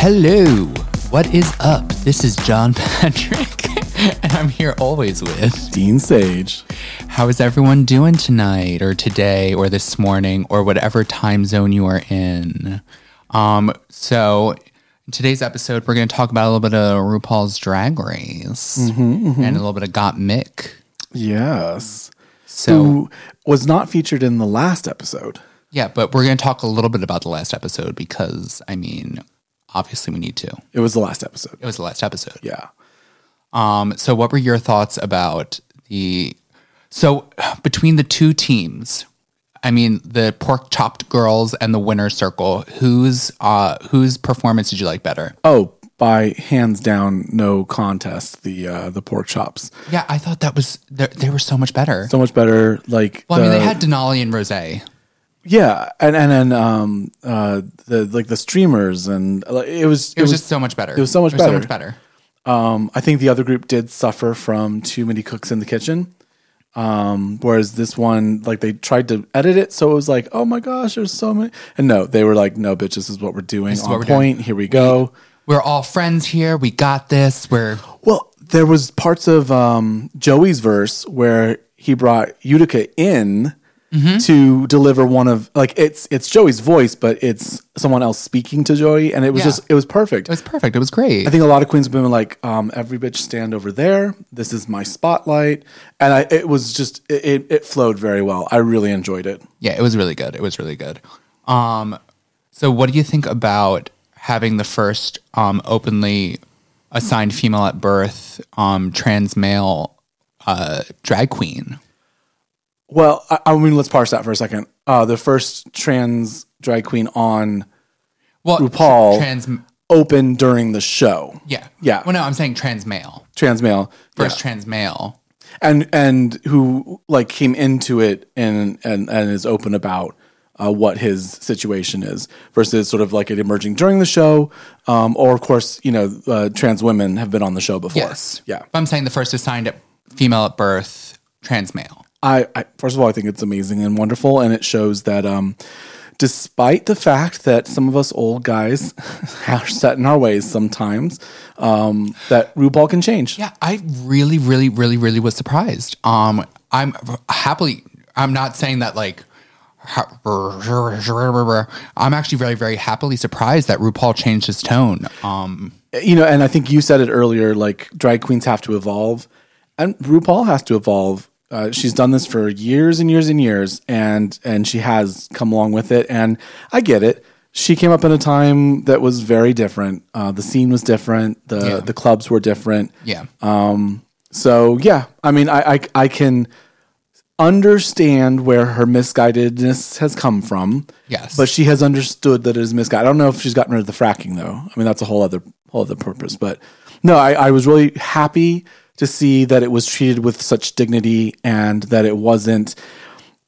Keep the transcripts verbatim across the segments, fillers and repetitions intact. Hello, what is up? This is John Patrick, and I'm here always with Dean Sage. How is everyone doing tonight, or today, or this morning, or whatever time zone you are in? Um, so in today's episode, we're going to talk about a little bit of RuPaul's Drag Race mm-hmm, mm-hmm. and a little bit of Gottmik. Yes. So who was not featured in the last episode. Yeah, but we're going to talk a little bit about the last episode because, I mean, obviously we need to. It was the last episode. It was the last episode. Yeah. Um. So what were your thoughts about the... So between the two teams, I mean, the pork chopped girls and the winner circle, whose uh, whose performance did you like better? Oh, by hands down, no contest, the uh, the pork chops. Yeah, I thought that was... They were so much better. So much better. Like, well, the, I mean, they had Denali and Rose. Yeah, and and then um uh the like the streamers and uh, it was it, it was just so much better. It was so much was better. So much better. Um, I think the other group did suffer from too many cooks in the kitchen, um, whereas this one, like, they tried to edit it, so it was like, oh my gosh, there's so many. And no, they were like, no, bitch, this is what we're doing. This is what we're doing. On point. Here we go. We're all friends here. We got this. We're well. There was parts of um Joey's verse where he brought Utica in. Mm-hmm. To deliver one of, like, it's it's Joey's voice, but it's someone else speaking to Joey, and it was yeah. just it was perfect. It was perfect. It was great. I think a lot of queens have been like, um, every bitch stand over there. This is my spotlight, and I it was just it it flowed very well. I really enjoyed it. Yeah, it was really good. It was really good. Um, so what do you think about having the first um openly assigned female at birth um trans male uh drag queen? Well, I, I mean, let's parse that for a second. Uh, the first trans drag queen on well, RuPaul trans, opened during the show. Yeah. Yeah. Well, no, I'm saying trans male. Trans male. First yeah. trans male. And and who, like, came into it and, and, and is open about uh, what his situation is versus sort of like it emerging during the show. Um, or, of course, you know, uh, trans women have been on the show before. Yes. Yeah. But I'm saying the first assigned female at birth, trans male. I, I first of all, I think it's amazing and wonderful, and it shows that um, despite the fact that some of us old guys are set in our ways sometimes, um, that RuPaul can change. Yeah, I really, really, really, really was surprised. Um, I'm happily. I'm not saying that like. I'm actually very, very happily surprised that RuPaul changed his tone. Um, you know, and I think you said it earlier. Like, drag queens have to evolve, and RuPaul has to evolve. Uh, she's done this for years and years and years, and and she has come along with it. And I get it. She came up in a time that was very different. Uh, the scene was different. The yeah. the clubs were different. Yeah. Um. So yeah, I mean, I, I I can understand where her misguidedness has come from. Yes. But she has understood that it is misguided. I don't know if she's gotten rid of the fracking though. I mean, that's a whole other whole other purpose. But no, I, I was really happy to see that it was treated with such dignity and that it wasn't,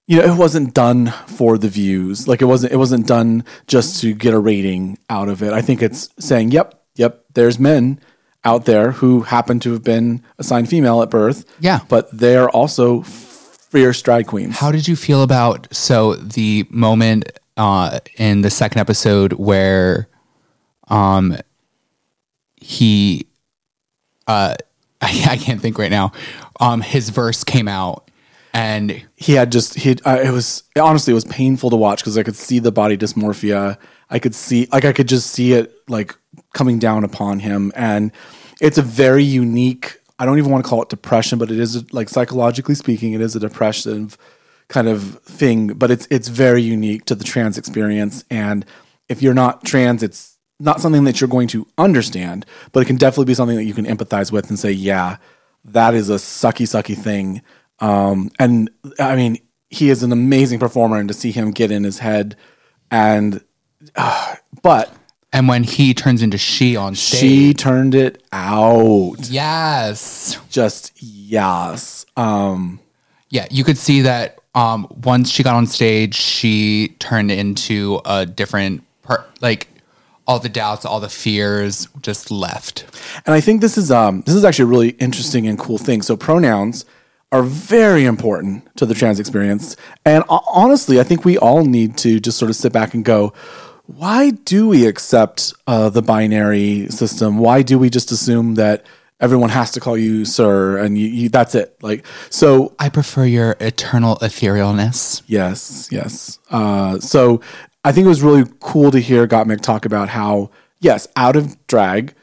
you know, it wasn't done for the views. Like, it wasn't, it wasn't done just to get a rating out of it. I think it's saying, yep, yep, there's men out there who happen to have been assigned female at birth. Yeah. But they're also fierce drag queens. How did you feel about, so the moment uh, in the second episode where um, he, uh, I can't think right now. Um, his verse came out, and he had just he. Uh, it was honestly, it was painful to watch because I could see the body dysmorphia. I could see, like, I could just see it like coming down upon him, and it's a very unique. I don't even want to call it depression, but it is, like, psychologically speaking, it is a depressive kind of thing. But it's it's very unique to the trans experience, and if you're not trans, it's not something that you're going to understand, but it can definitely be something that you can empathize with and say, yeah, that is a sucky, sucky thing. Um, and I mean, he is an amazing performer, and to see him get in his head and, uh, but. And when he turns into she on stage. She turned it out. Yes. Just yes. Um, yeah. You could see that. Um, once she got on stage, she turned into a different part, like, all the doubts, all the fears just left. And I think this is um, this is actually a really interesting and cool thing. So pronouns are very important to the trans experience. And uh, honestly, I think we all need to just sort of sit back and go, why do we accept uh, the binary system? Why do we just assume that everyone has to call you sir and you, you, that's it? Like, so I prefer your eternal etherealness. Yes, yes. Uh, so I think it was really cool to hear Gottmik talk about how, yes, out of drag,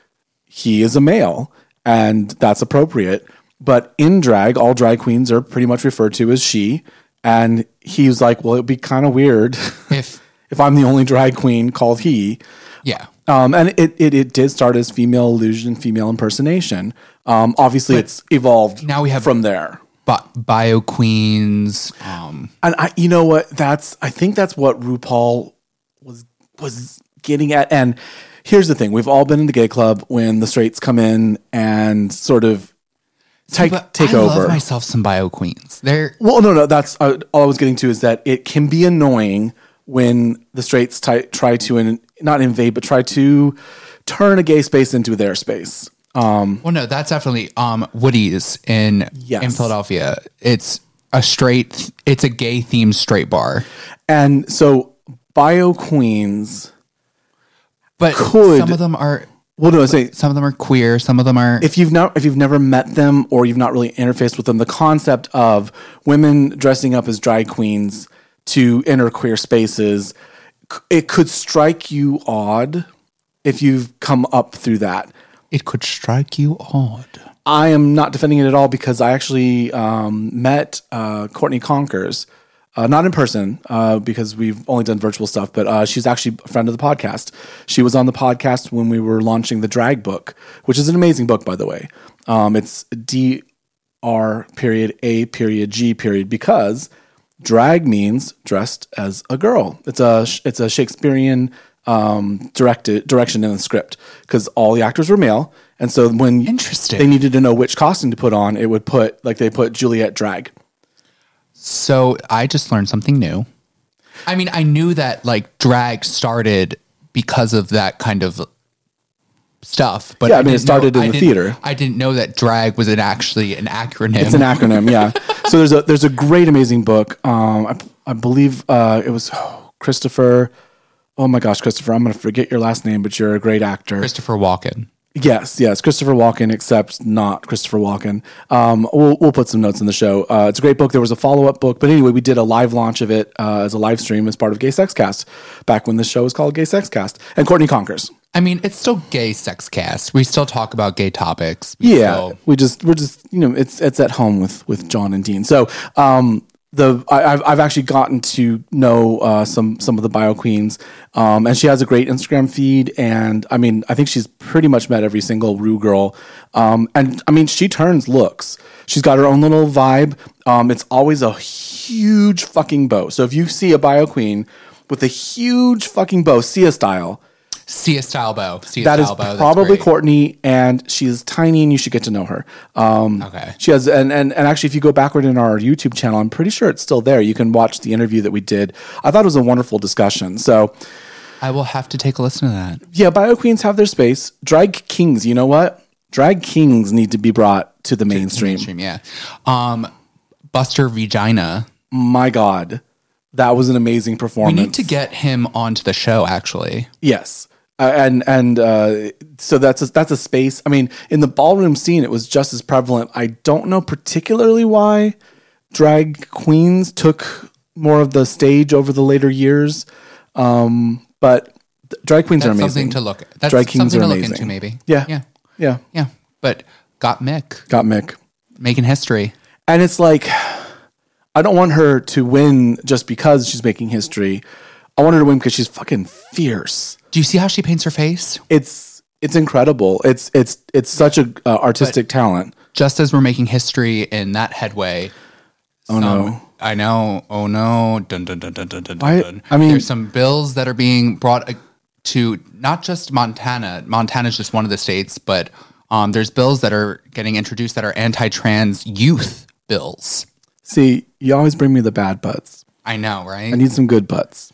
he is a male and that's appropriate. But in drag, all drag queens are pretty much referred to as she. And he was like, well, it'd be kind of weird if if I'm the only drag queen called he. Yeah. Um, and it, it it did start as female illusion, female impersonation. Um, obviously, but it's evolved now we have from there. Bi- bio queens. Um. And I, you know what? That's I think that's what RuPaul was was getting at. And here's the thing. We've all been in the gay club when the straights come in and sort of take so, take I over. I love myself some bio queens. They're- well, no, no. That's uh, all I was getting to is that it can be annoying when the straights t- try to in, not invade, but try to turn a gay space into their space. Um, well, no, that's definitely um, Woody's in yes. in Philadelphia. It's a straight, it's a gay themed straight bar, and so bio queens. But could, some of them are. Well, no, I say some of them are queer. Some of them are. If you've not, if you've never met them or you've not really interfaced with them, the concept of women dressing up as drag queens to enter queer spaces, it could strike you odd if you've come up through that. It could strike you odd. I am not defending it at all because I actually um, met uh, Courtney Conkers, uh, not in person uh, because we've only done virtual stuff, but uh, she's actually a friend of the podcast. She was on the podcast when we were launching the Drag Book, which is an amazing book, by the way. Um, it's D R period A period G period because drag means dressed as a girl. It's a it's a Shakespearean um, directed direction in the script because all the actors were male, and so when Interesting. They needed to know which costume to put on, it would put like they put Juliet drag. So I just learned something new. I mean, I knew that like drag started because of that kind of stuff, but yeah, I mean, I it started know, in I the theater. I didn't know that drag was an actually an acronym. It's an acronym, yeah. So there's a there's a great amazing book. Um, I, I believe uh, it was oh, Christopher. Oh my gosh, Christopher! I'm going to forget your last name, but you're a great actor, Christopher Walken. Yes, yes, Christopher Walken, except not Christopher Walken. Um, we'll we'll put some notes in the show. Uh, it's a great book. There was a follow up book, but anyway, we did a live launch of it uh, as a live stream as part of Gay Sex Cast back when the show was called Gay Sex Cast. And Courtney Conkers. I mean, it's still Gay Sex Cast. We still talk about gay topics. We yeah, still... we just we're just you know it's it's at home with with John and Dean. So um, the I, I've I've actually gotten to know uh, some some of the bio queens, um, and she has a great Instagram feed. And I mean, I think she's pretty much met every single Rue girl. Um, and I mean, she turns looks. She's got her own little vibe. Um, it's always a huge fucking bow. So if you see a bio queen with a huge fucking bow, Sia style. Sia style bow. Sia that style is bow. Probably Courtney, and she is tiny, and you should get to know her. Um, okay. She has, and, and and actually, if you go backward in our YouTube channel, I'm pretty sure it's still there. You can watch the interview that we did. I thought it was a wonderful discussion. So, I will have to take a listen to that. Yeah, bio queens have their space. Drag kings, you know what? Drag kings need to be brought to the mainstream. To the mainstream, yeah. Um, Buster Vegina. My God, that was an amazing performance. We need to get him onto the show, actually. Yes. Uh, and and uh, so that's a, that's a space. I mean, in the ballroom scene, it was just as prevalent. I don't know particularly why drag queens took more of the stage over the later years, um, but drag queens that's are amazing. Something to look. At. That's drag kings something are to look amazing. Into, maybe. Yeah, yeah, yeah, yeah. But Gottmik, Gottmik, making history, and it's like I don't want her to win just because she's making history. I want her to win because she's fucking fierce. Do you see how she paints her face? It's it's incredible. It's it's it's such a uh, artistic but talent. Just as we're making history in that headway. Oh some, no! I know. Oh no! Dun dun dun dun dun dun. Why, I mean, there's some bills that are being brought to not just Montana. Montana's just one of the states, but um, there's bills that are getting introduced that are anti-trans youth bills. See, you always bring me the bad butts. I know, right? I need some good butts.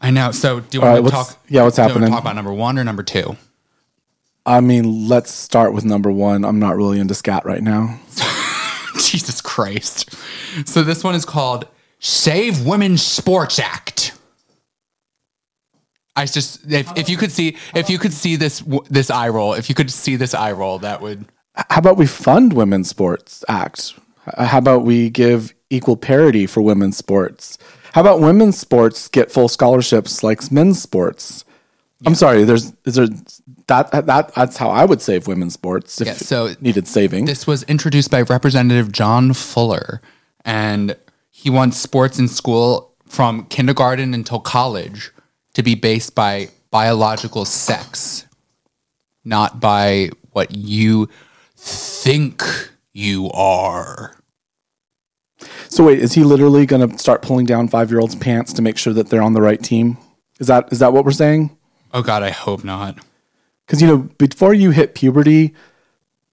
I know. So do you want right, to talk? Yeah, what's happening? Do you want to talk about number one or number two? I mean, let's start with number one. I'm not really into scat right now. Jesus Christ. So this one is called Save Women's Sports Act. I just if, if you could see if you could see this this eye roll if you could see this eye roll that would. How about we fund Women's Sports Act? How about we give equal parity for women's sports? How about women's sports get full scholarships like men's sports? Yeah. I'm sorry, there's is there that that that's how I would save women's sports if yeah, so it needed saving. This was introduced by Representative John Fuller, and he wants sports in school from kindergarten until college to be based by biological sex, not by what you think you are. So wait, is he literally going to start pulling down five-year-olds' pants to make sure that they're on the right team? Is that is that what we're saying? Oh God, I hope not. Because, you know, before you hit puberty,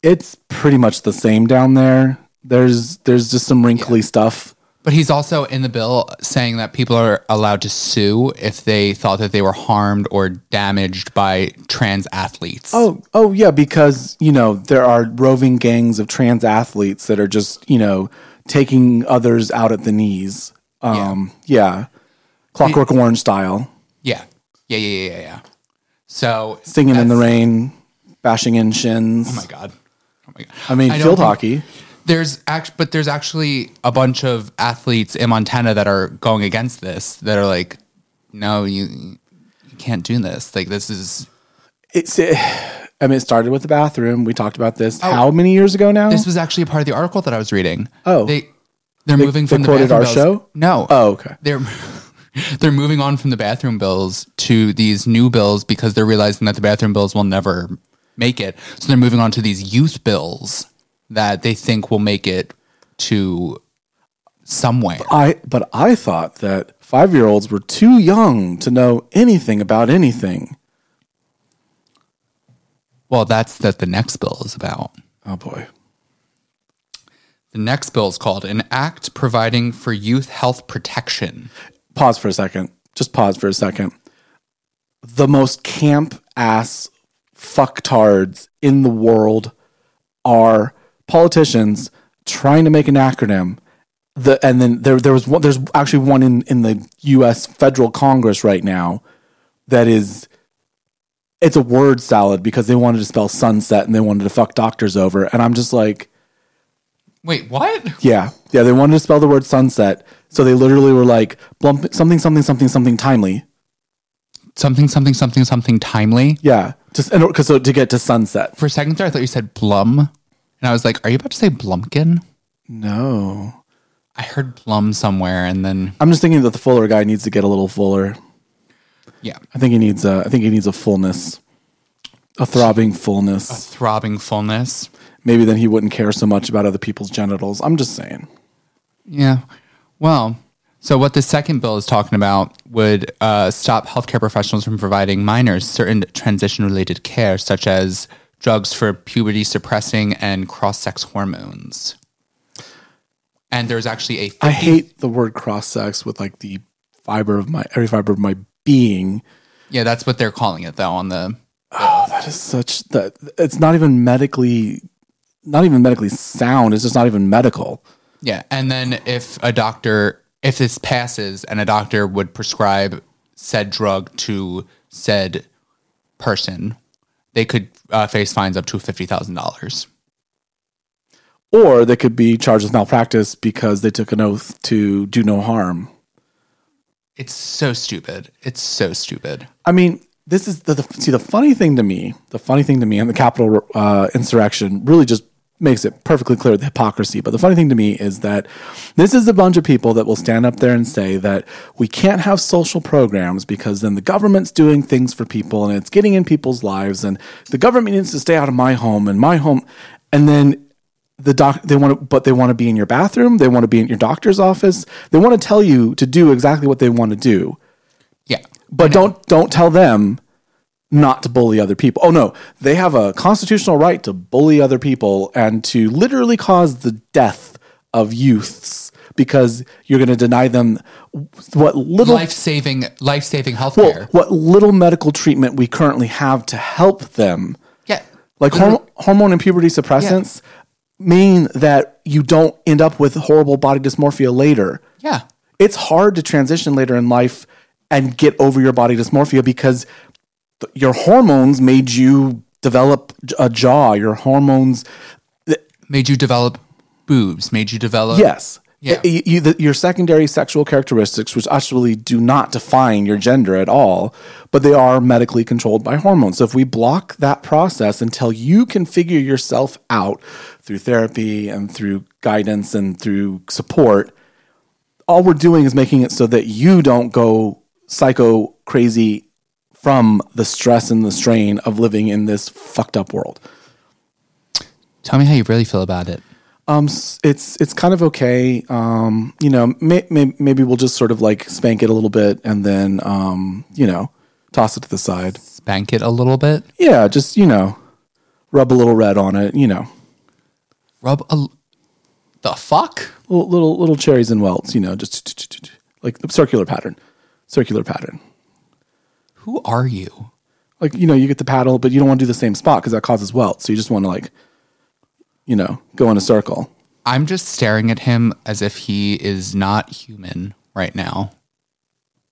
it's pretty much the same down there. There's there's just some wrinkly yeah. stuff. But he's also in the bill saying that people are allowed to sue if they thought that they were harmed or damaged by trans athletes. Oh, oh yeah, because, you know, there are roving gangs of trans athletes that are just, you know, taking others out at the knees. Um, yeah. yeah. Clockwork it, Orange style. Yeah. Yeah, yeah, yeah, yeah. So singing in the rain, bashing in shins. Oh my god. Oh my god. I mean, I field hockey. There's act but there's actually a bunch of athletes in Montana that are going against this that are like, no, you, you can't do this. Like this is it's it, I mean, it started with the bathroom. We talked about this oh, how many years ago now? This was actually a part of the article that I was reading. Oh. They they're they, moving from they the quoted our bills. Show? No. Oh, okay. They're They're moving on from the bathroom bills to these new bills because they're realizing that the bathroom bills will never make it. So they're moving on to these youth bills that they think will make it to somewhere. But I but I thought that five-year-olds were too young to know anything about anything. Well, that's that the next bill is about. Oh boy. The next bill is called An Act Providing for Youth Health Protection. Pause for a second. Just pause for a second. The most camp-ass fucktards in the world are politicians trying to make an acronym. The and then there there was one, there's actually one in, in the U S federal Congress right now that is it's a word salad because they wanted to spell sunset and they wanted to fuck doctors over. And I'm just like, wait, what? Yeah. Yeah, they wanted to spell the word sunset. So they literally were like, blump, something, something, something, something timely. Something, something, something, something timely? Yeah. Just because so to get to sunset. For a second there, I thought you said blum. And I was like, are you about to say blumpkin? No. I heard blum somewhere and then... I'm just thinking that the Fuller guy needs to get a little fuller. Yeah. I think he needs a, I think he needs a fullness. A throbbing fullness. A throbbing fullness. Maybe then he wouldn't care so much about other people's genitals. I'm just saying. Yeah. Well, so what the second bill is talking about would uh, stop healthcare professionals from providing minors certain transition-related care, such as drugs for puberty-suppressing and cross-sex hormones. And there's actually a... fifty- I hate the word cross-sex with like the fiber of my... every fiber of my being. Yeah, that's what they're calling it, though, on the... Oh, that is such... that it's not even medically... not even medically sound. It's just not even medical. Yeah. And then if a doctor, if this passes and a doctor would prescribe said drug to said person, they could uh, face fines up to fifty thousand dollars. Or they could be charged with malpractice because they took an oath to do no harm. It's so stupid. It's so stupid. I mean, this is the, the see the funny thing to me, the funny thing to me and the Capitol uh, insurrection really just makes it perfectly clear the hypocrisy. But the funny thing to me is that this is a bunch of people that will stand up there and say that we can't have social programs because then the government's doing things for people and it's getting in people's lives and the government needs to stay out of my home and my home. And then the doc they want to, but they want to be in your bathroom. They want to be in your doctor's office. They want to tell you to do exactly what they want to do. Yeah. But don't don't tell them not to bully other people. Oh, no. They have a constitutional right to bully other people and to literally cause the death of youths because you're going to deny them what little life-saving, life-saving health well, care. What little medical treatment we currently have to help them. Yeah. Like horm- hormone and puberty suppressants yeah. mean that you don't end up with horrible body dysmorphia later. Yeah. It's hard to transition later in life and get over your body dysmorphia because th- your hormones made you develop a jaw. Your hormones th- made you develop boobs, made you develop... Yes. Yeah. You, you, the, your secondary sexual characteristics, which actually do not define your gender at all, but they are medically controlled by hormones. So if we block that process until you can figure yourself out through therapy and through guidance and through support, all we're doing is making it so that you don't go psycho crazy from the stress and the strain of living in this fucked up world. Tell me how you really feel about it. Um, it's it's kind of okay. Um, you know, may, may, maybe we'll just sort of like spank it a little bit and then, um, you know, toss it to the side. Spank it a little bit? Yeah, just, you know, rub a little red on it, you know. Rub a... The fuck? Little, little little cherries and welts, you know, just like circular pattern, circular pattern. Who are you? Like, you know, you get the paddle, but you don't want to do the same spot because that causes welts. So you just want to like, you know, go in a circle. I'm just staring at him as if he is not human right now.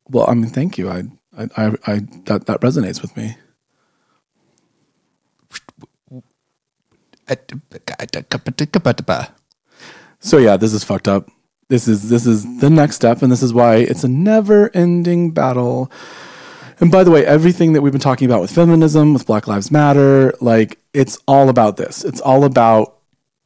Well, I mean, thank you. I, I, I, I that that resonates with me. So yeah, this is fucked up. This is this is the next step, and this is why it's a never-ending battle. And by the way, everything that we've been talking about with feminism, with Black Lives Matter, like, it's all about this. It's all about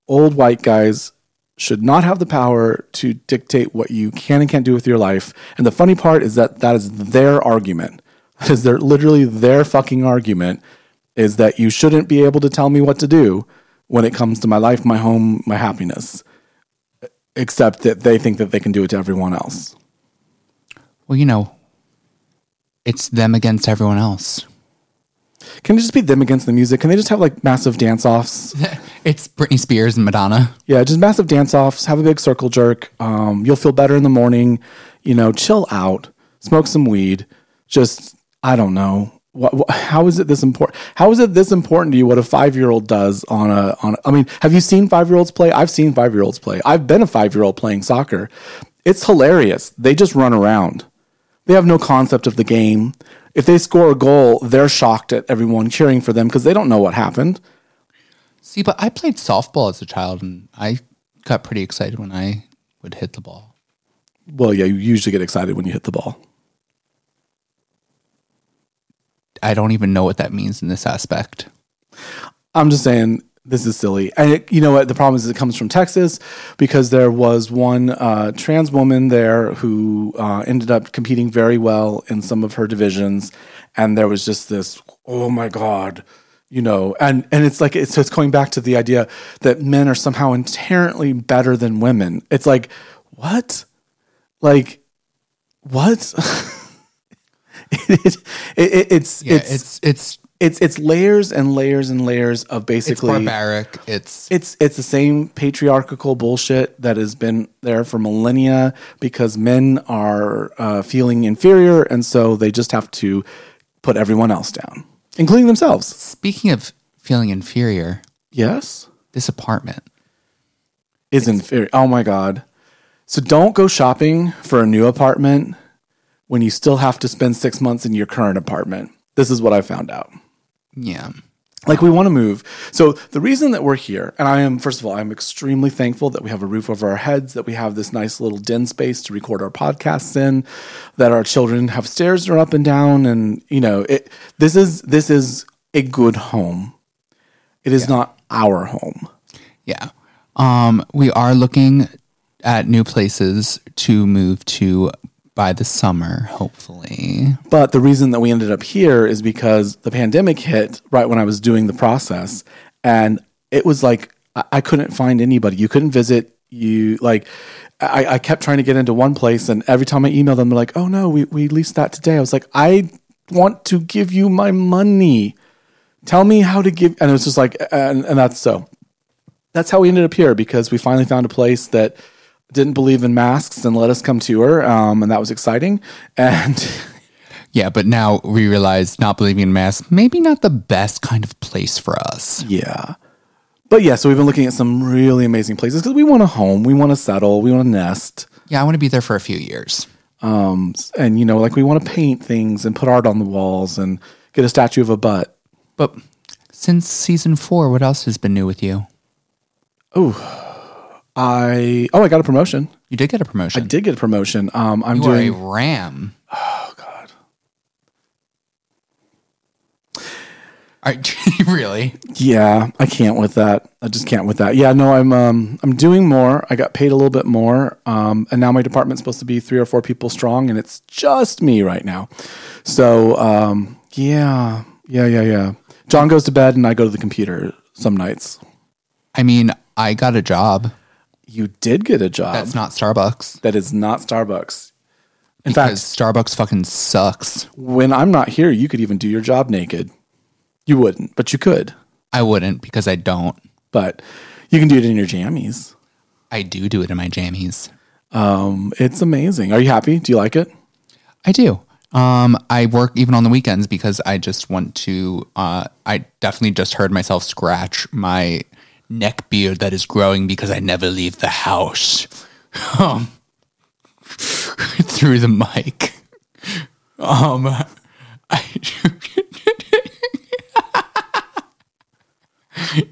old white guys should not have the power to dictate what you can and can't do with your life. And the funny part is that that is their argument. That is their, literally their fucking argument, is that you shouldn't be able to tell me what to do when it comes to my life, my home, my happiness. Except that they think that they can do it to everyone else. Well, you know, it's them against everyone else. Can it just be them against the music? Can they just have like massive dance-offs? It's Britney Spears and Madonna. Yeah, just massive dance-offs. Have a big circle jerk. Um, you'll feel better in the morning. You know, chill out. Smoke some weed. Just, I don't know. What, what, how is it this important? How is it this important to you? What a five-year-old does on a on. A, I mean, have you seen five-year-olds play? I've seen five-year-olds play. I've been a five-year-old playing soccer. It's hilarious. They just run around. They have no concept of the game. If they score a goal, they're shocked at everyone cheering for them because they don't know what happened. See, but I played softball as a child, and I got pretty excited when I would hit the ball. Well, yeah, you usually get excited when you hit the ball. I don't even know what that means in this aspect. I'm just saying this is silly. And it, you know what? The problem is it comes from Texas because there was one uh, trans woman there who uh, ended up competing very well in some of her divisions. And there was just this, oh my God, you know, and, and it's like, it's, it's going back to the idea that men are somehow inherently better than women. It's like, what? Like, what? It, it, it, it's, yeah, it's it's it's it's it's layers and layers and layers of basically it's barbaric. It's it's it's the same patriarchal bullshit that has been there for millennia because men are uh, feeling inferior, and so they just have to put everyone else down, including themselves. Speaking of feeling inferior, yes, this apartment is it's- inferior. Oh my God! So don't go shopping for a new apartment when you still have to spend six months in your current apartment. This is what I found out. Yeah. Like, we want to move. So the reason that we're here, and I am, first of all, I'm extremely thankful that we have a roof over our heads, that we have this nice little den space to record our podcasts in, that our children have stairs that are up and down. And, you know, it. this is this is a good home. It is yeah. not our home. Yeah. Um, we are looking at new places to move to by the summer, hopefully. But the reason that we ended up here is because the pandemic hit right when I was doing the process. And it was like, I, I couldn't find anybody. You couldn't visit. You like, I, I kept trying to get into one place. And every time I emailed them, they're like, oh no, we, we leased that today. I was like, I want to give you my money. Tell me how to give. And it was just like, and, and that's so. that's how we ended up here, because we finally found a place that didn't believe in masks and let us come to her, um, and that was exciting. And yeah, but now we realize not believing in masks, maybe not the best kind of place for us. Yeah. But yeah, so we've been looking at some really amazing places because we want a home, we want to settle, we want to nest. Yeah, I want to be there for a few years. Um, and, you know, like we want to paint things and put art on the walls and get a statue of a butt. But since season four, what else has been new with you? Oh, I oh I got a promotion. You did get a promotion. I did get a promotion. Um, I'm you doing you are a ram. Oh God. I really? Yeah, I can't with that. I just can't with that. Yeah, no, I'm um I'm doing more. I got paid a little bit more. Um, and now my department's supposed to be three or four people strong, and it's just me right now. So um yeah yeah yeah yeah. John goes to bed, and I go to the computer some nights. I mean, I got a job. You did get a job. That's not Starbucks. That is not Starbucks. In because fact, Starbucks fucking sucks. When I'm not here, you could even do your job naked. You wouldn't, but you could. I wouldn't because I don't. But you can do it in your jammies. I do do it in my jammies. Um, it's amazing. Are you happy? Do you like it? I do. Um, I work even on the weekends because I just want to. Uh, I definitely just heard myself scratch my neck beard that is growing because I never leave the house um, through the mic. Um, I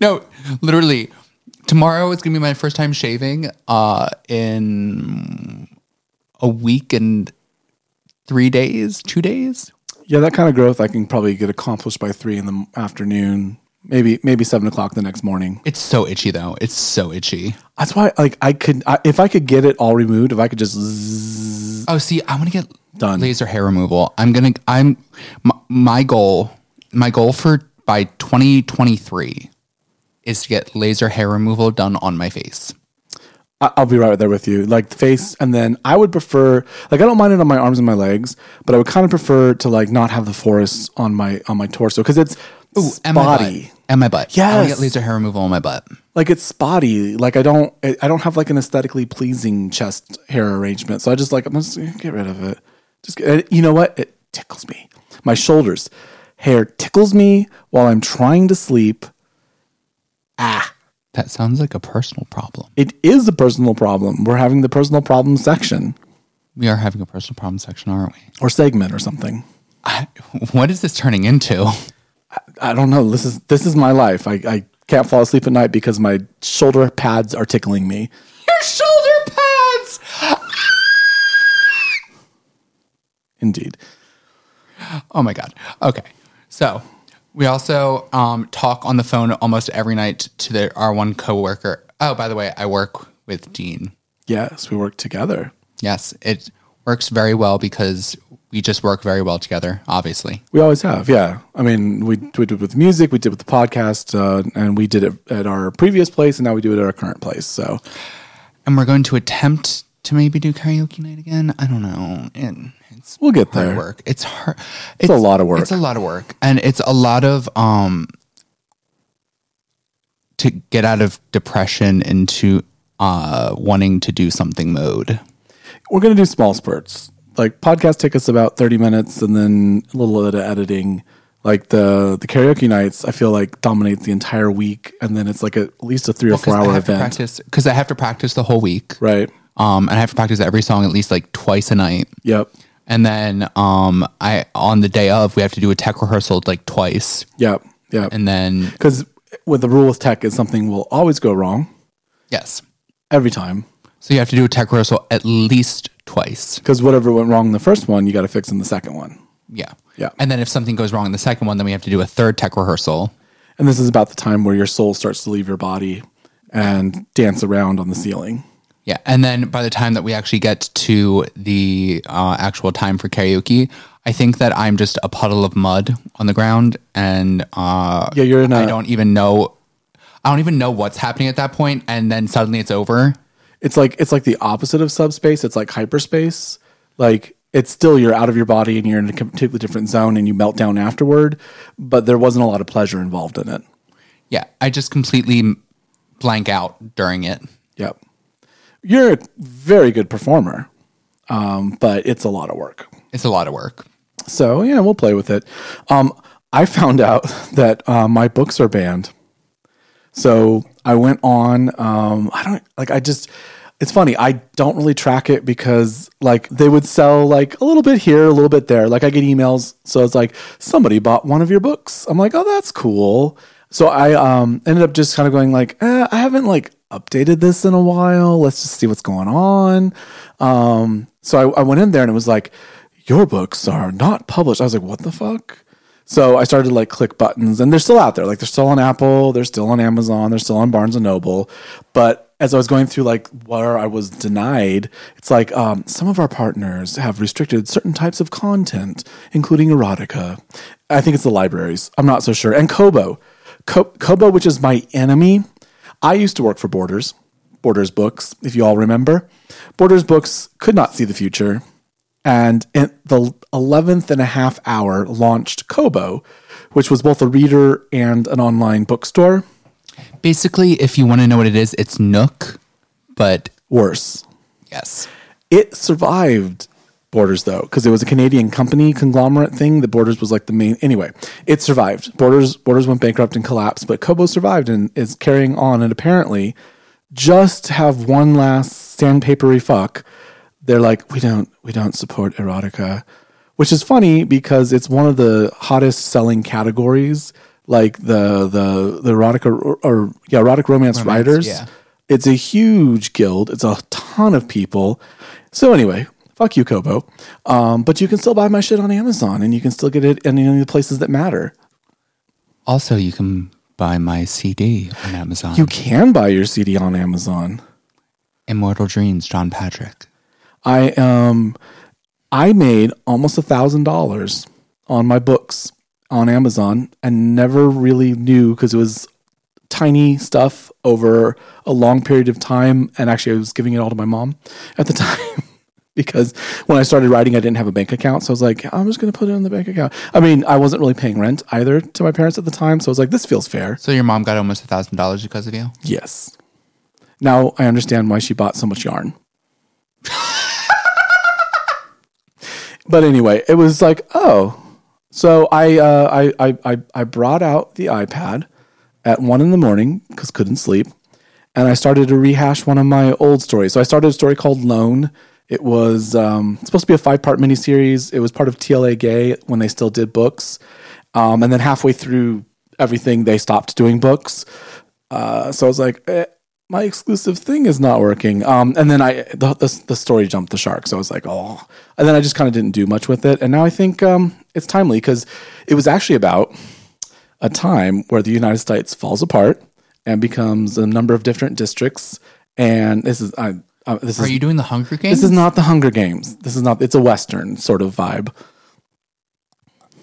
no, literally, tomorrow is gonna be my first time shaving uh, in a week and three days, two days. Yeah, that kind of growth I can probably get accomplished by three in the afternoon. Maybe maybe seven o'clock the next morning. It's so itchy though. It's so itchy. That's why, like, I could I, if I could get it all removed. If I could just. Zzz, oh, see, I want to get done laser hair removal. I'm gonna. I'm my, my goal. My goal for by twenty twenty-three is to get laser hair removal done on my face. I, I'll be right there with you, like the face, and then I would prefer. Like, I don't mind it on my arms and my legs, but I would kind of prefer to like not have the forests on my on my torso because it's. Ooh, and my butt. And my butt. Yes. I get laser hair removal on my butt. Like, it's spotty. Like, I don't I don't have, like, an aesthetically pleasing chest hair arrangement. So I just, like, I'm just going to get rid of it. Just get, you know what? It tickles me. My shoulders. Hair tickles me while I'm trying to sleep. Ah. That sounds like a personal problem. It is a personal problem. We're having the personal problem section. We are having a personal problem section, aren't we? Or segment or something. I, what is this turning into? I don't know. This is this is my life. I, I can't fall asleep at night because my shoulder pads are tickling me. Your shoulder pads! Indeed. Oh, my God. Okay. So we also um, talk on the phone almost every night to the, our one coworker. Oh, by the way, I work with Dean. Yes, we work together. Yes, it works very well because we just work very well together, obviously. We always have, yeah. I mean, we, we did it with music, we did it with the podcast, uh, and we did it at our previous place, and now we do it at our current place. So, and we're going to attempt to maybe do karaoke night again. I don't know. And it's we'll get hard there. Work. It's hard. It's, it's a lot of work. It's a lot of work, and it's a lot of um to get out of depression into uh wanting to do something mode. We're going to do small spurts. Like, podcasts take us about thirty minutes and then a little bit of editing. Like, the, the karaoke nights, I feel like, dominates the entire week. And then it's, like, a, at least a three well, or four-hour event. Because I have to practice the whole week. Right. Um, and I have to practice every song at least, like, twice a night. Yep. And then um, I on the day of, we have to do a tech rehearsal, like, twice. Yep, yep. And then... Because with the rule with tech is something will always go wrong. Yes. Every time. So you have to do a tech rehearsal at least twice. Because whatever went wrong in the first one, you got to fix in the second one. Yeah. Yeah. And then if something goes wrong in the second one, then we have to do a third tech rehearsal. And this is about the time where your soul starts to leave your body and dance around on the ceiling. Yeah. And then by the time that we actually get to the uh, actual time for karaoke, I think that I'm just a puddle of mud on the ground. And uh, yeah, you're in a- I don't even know. I don't even know what's happening at that point. And then suddenly it's over. It's like it's like the opposite of subspace. It's like hyperspace. Like, it's still you're out of your body and you're in a completely different zone and you melt down afterward. But there wasn't a lot of pleasure involved in it. Yeah, I just completely blank out during it. Yep. You're a very good performer, um, but it's a lot of work. It's a lot of work. So, yeah, we'll play with it. Um, I found out that uh, my books are banned. So I went on, um, I don't, like, I just, it's funny. I don't really track it because, like, they would sell, like, a little bit here, a little bit there. Like, I get emails. So it's like, somebody bought one of your books. I'm like, oh, that's cool. So I um, ended up just kind of going, like, eh, I haven't, like, updated this in a while. Let's just see what's going on. Um, so I, I went in there and it was like, your books are not published. I was like, what the fuck? So I started to, like, click buttons, and they're still out there. Like, they're still on Apple, they're still on Amazon, they're still on Barnes and Noble. But as I was going through, like, where I was denied, it's like, um, some of our partners have restricted certain types of content, including erotica. I think it's the libraries. I'm not so sure. And Kobo. Co- Kobo, which is my enemy. I used to work for Borders. Borders Books, if you all remember. Borders Books could not see the future. And in the eleventh and a half hour launched Kobo, which was both a reader and an online bookstore. Basically, if you want to know what it is, it's Nook, but... worse. Yes. It survived Borders, though, because it was a Canadian company conglomerate thing. The Borders was like the main... Anyway, it survived. Borders Borders went bankrupt and collapsed, but Kobo survived and is carrying on. And apparently, just have one last sandpapery fuck... They're like, we don't we don't support erotica, which is funny because it's one of the hottest selling categories. Like the the the erotica or, or yeah, erotic romance, romance writers. Yeah. It's a huge guild. It's a ton of people. So anyway, fuck you, Kobo. Um, but you can still buy my shit on Amazon, and you can still get it in any of the places that matter. Also, you can buy my C D on Amazon. You can buy your C D on Amazon. Immortal Dreams, John Patrick. I um, I made almost a thousand dollars on my books on Amazon, and never really knew because it was tiny stuff over a long period of time. And actually, I was giving it all to my mom at the time because when I started writing, I didn't have a bank account, so I was like, I'm just going to put it in the bank account. I mean, I wasn't really paying rent either to my parents at the time, so I was like, this feels fair. So your mom got almost a thousand dollars because of you? Yes. Now I understand why she bought so much yarn. But anyway, it was like, oh, so I uh, I I I brought out the iPad at one in the morning because couldn't sleep, and I started to rehash one of my old stories. So I started a story called Lone. It was um, supposed to be a five-part miniseries. It was part of T L A Gay when they still did books, um, and then halfway through everything, they stopped doing books. Uh, so I was like, eh, my exclusive thing is not working. Um, and then I the, the the story jumped the shark. So I was like, oh. And then I just kind of didn't do much with it. And now I think um, it's timely because it was actually about a time where the United States falls apart and becomes a number of different districts. And this is I. Uh, this Are is, you doing the Hunger Games? This is not the Hunger Games. This is not. It's a Western sort of vibe.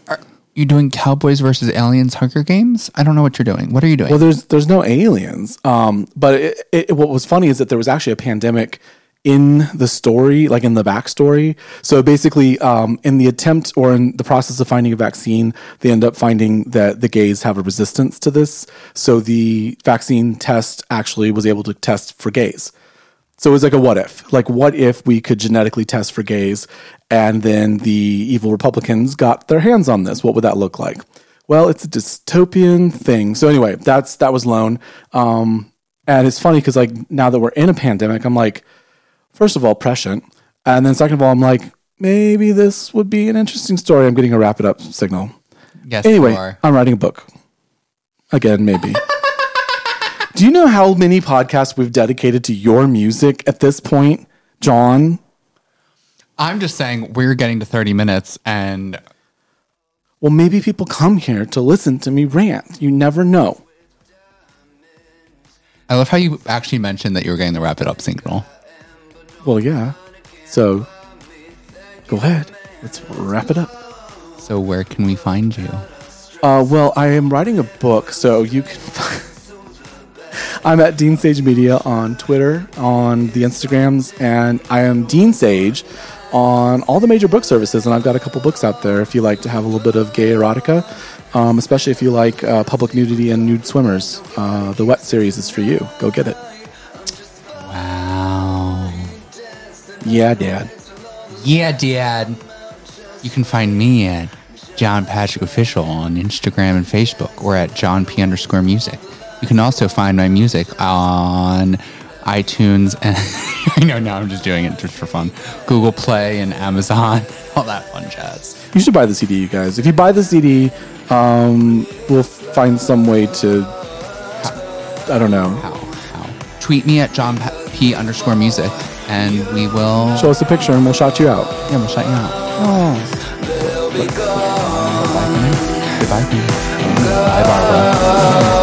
Are- You're doing Cowboys versus Aliens Hunger Games? I don't know what you're doing. What are you doing? Well, there's there's no aliens. Um, but it, it, what was funny is that there was actually a pandemic in the story, like in the backstory. So basically, um, in the attempt or in the process of finding a vaccine, they end up finding that the gays have a resistance to this. So the vaccine test actually was able to test for gays. So it was like a what if. Like, what if we could genetically test for gays, and then the evil Republicans got their hands on this? What would that look like? Well, it's a dystopian thing. So anyway, that's that was Lone. Um, and it's funny because, like, now that we're in a pandemic, I'm like, first of all, prescient. And then second of all, I'm like, maybe this would be an interesting story. I'm getting a wrap it up signal. Yes, anyway, you are. I'm writing a book. Again, maybe. Do you know how many podcasts we've dedicated to your music at this point, John? I'm just saying we're getting to thirty minutes and... Well, maybe people come here to listen to me rant. You never know. I love how you actually mentioned that you were getting the wrap it up signal. Well, yeah. So, go ahead. Let's wrap it up. So, where can we find you? Uh, well, I am writing a book, so you can find... I'm at Dean Sage Media on Twitter, on the Instagrams, and I am Dean Sage on all the major book services, and I've got a couple books out there if you like to have a little bit of gay erotica. um, especially if you like uh, public nudity and nude swimmers. Uh, the Wet Series is for you. Go get it. Wow. Yeah, Dad. Yeah, Dad. You can find me at John Patrick Official on Instagram and Facebook, or at John P underscore music. You can also find my music on iTunes and I know now I'm just doing it just for fun. Google Play and Amazon, all that fun jazz. You should buy the C D, you guys. If you buy the C D, um, we'll find some way to. How? I don't know. How? How? Tweet me at John P underscore music, and we will show us a picture and we'll shout you out. Yeah, we'll shout you out. Oh. But, yeah. Goodbye, Goodbye, Goodbye, Barbara.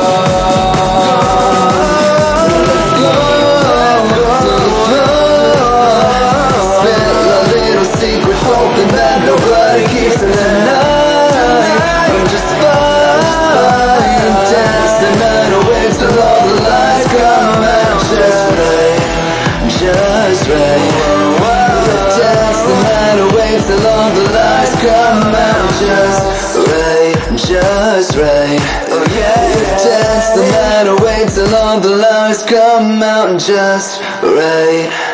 Just right, oh yeah. Dance the night away till all the lights come out. Just right.